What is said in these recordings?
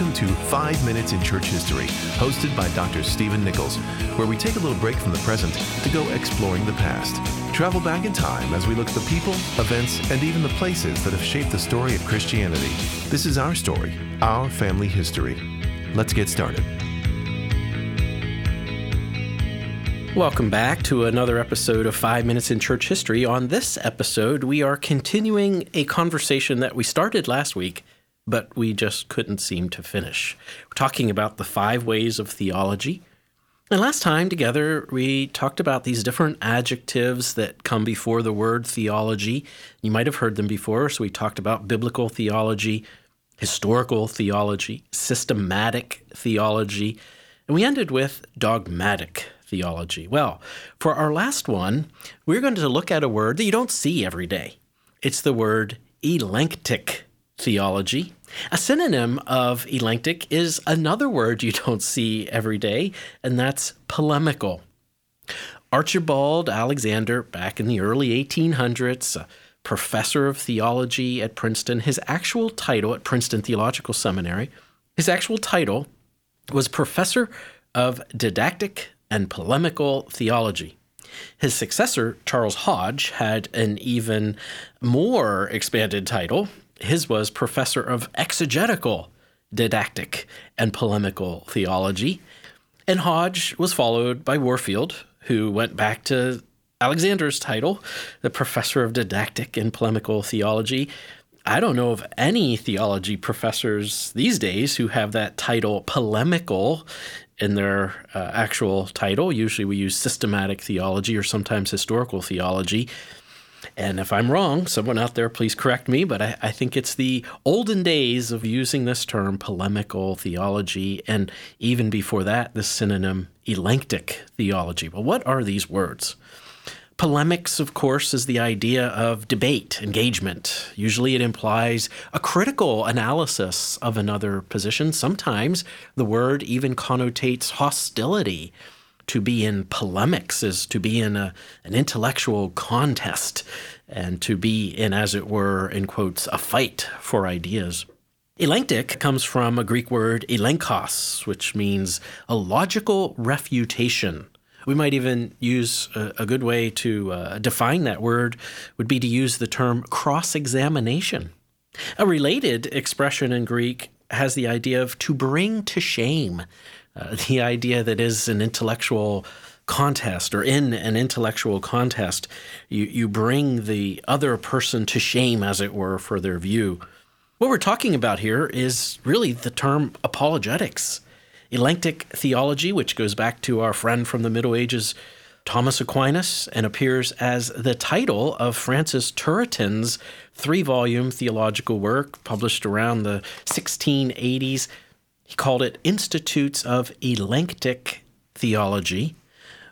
Welcome to 5 Minutes in Church History, hosted by Dr. Stephen Nichols, where we take a little break from the present to go exploring the past. Travel back in time as we look at the people, events, and even the places that have shaped the story of Christianity. This is our story, our family history. Let's get started. Welcome back to another episode of 5 Minutes in Church History. On this episode, we are continuing a conversation that we started last week, but we just couldn't seem to finish. We're talking about the five ways of theology. And last time together, we talked about these different adjectives that come before the word theology. You might have heard them before. So we talked about biblical theology, historical theology, systematic theology, and we ended with dogmatic theology. Well, for our last one, we're going to look at a word that you don't see every day. It's the word elenctic theology. A synonym of elenctic is another word you don't see every day, and that's polemical. Archibald Alexander, back in the early 1800s, a professor of theology at Princeton, his actual title at Princeton Theological Seminary, his actual title was Professor of Didactic and Polemical Theology. His successor, Charles Hodge, had an even more expanded title. His was Professor of Exegetical, Didactic, and Polemical Theology. And Hodge was followed by Warfield, who went back to Alexander's title, the Professor of Didactic and Polemical Theology. I don't know of any theology professors these days who have that title polemical in their actual title. Usually we use systematic theology or sometimes historical theology. And if I'm wrong, someone out there, please correct me, but I think it's the olden days of using this term polemical theology, and even before that, the synonym elenctic theology. Well, what are these words? Polemics, of course, is the idea of debate, engagement. Usually it implies a critical analysis of another position. Sometimes the word even connotates hostility. To be in polemics is to be in an intellectual contest and to be in, as it were, in quotes, a fight for ideas. Elenctic comes from a Greek word elenkos, which means a logical refutation. We might even use a good way to define that word would be to use the term cross-examination. A related expression in Greek has the idea of to bring to shame. The idea that is an intellectual contest or in an intellectual contest, you bring the other person to shame, as it were, for their view. What we're talking about here is really the term apologetics. Elenctic theology, which goes back to our friend from the Middle Ages, Thomas Aquinas, and appears as the title of Francis Turretin's three-volume theological work published around the 1680s. He called it Institutes of Elenctic Theology.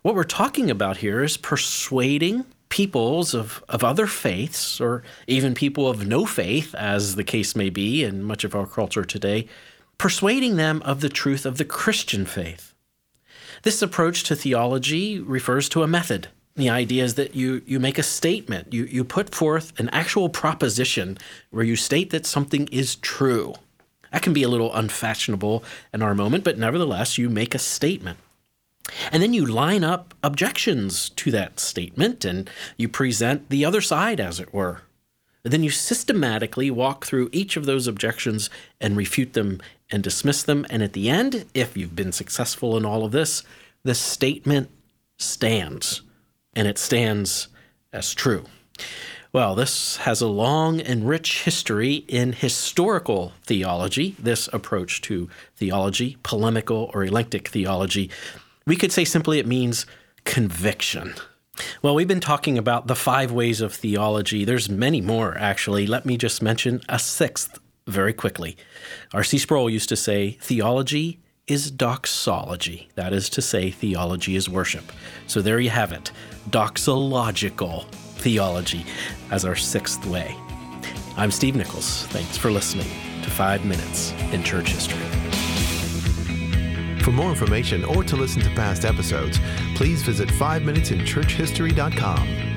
What we're talking about here is persuading peoples of other faiths, or even people of no faith, as the case may be in much of our culture today, persuading them of the truth of the Christian faith. This approach to theology refers to a method. The idea is that you make a statement. You put forth an actual proposition where you state that something is true. That can be a little unfashionable in our moment, but nevertheless, you make a statement. And then you line up objections to that statement, and you present the other side, as it were. And then you systematically walk through each of those objections and refute them and dismiss them. And at the end, if you've been successful in all of this, the statement stands, and it stands as true. Well, this has a long and rich history in historical theology, this approach to theology, polemical or elenctic theology. We could say simply it means conviction. Well, we've been talking about the five ways of theology. There's many more, actually. Let me just mention a sixth very quickly. R.C. Sproul used to say, theology is doxology. That is to say, theology is worship. So there you have it, doxological theology as our sixth way. I'm Steve Nichols. Thanks for listening to 5 Minutes in Church History. For more information or to listen to past episodes, please visit 5minutesinchurchhistory.com.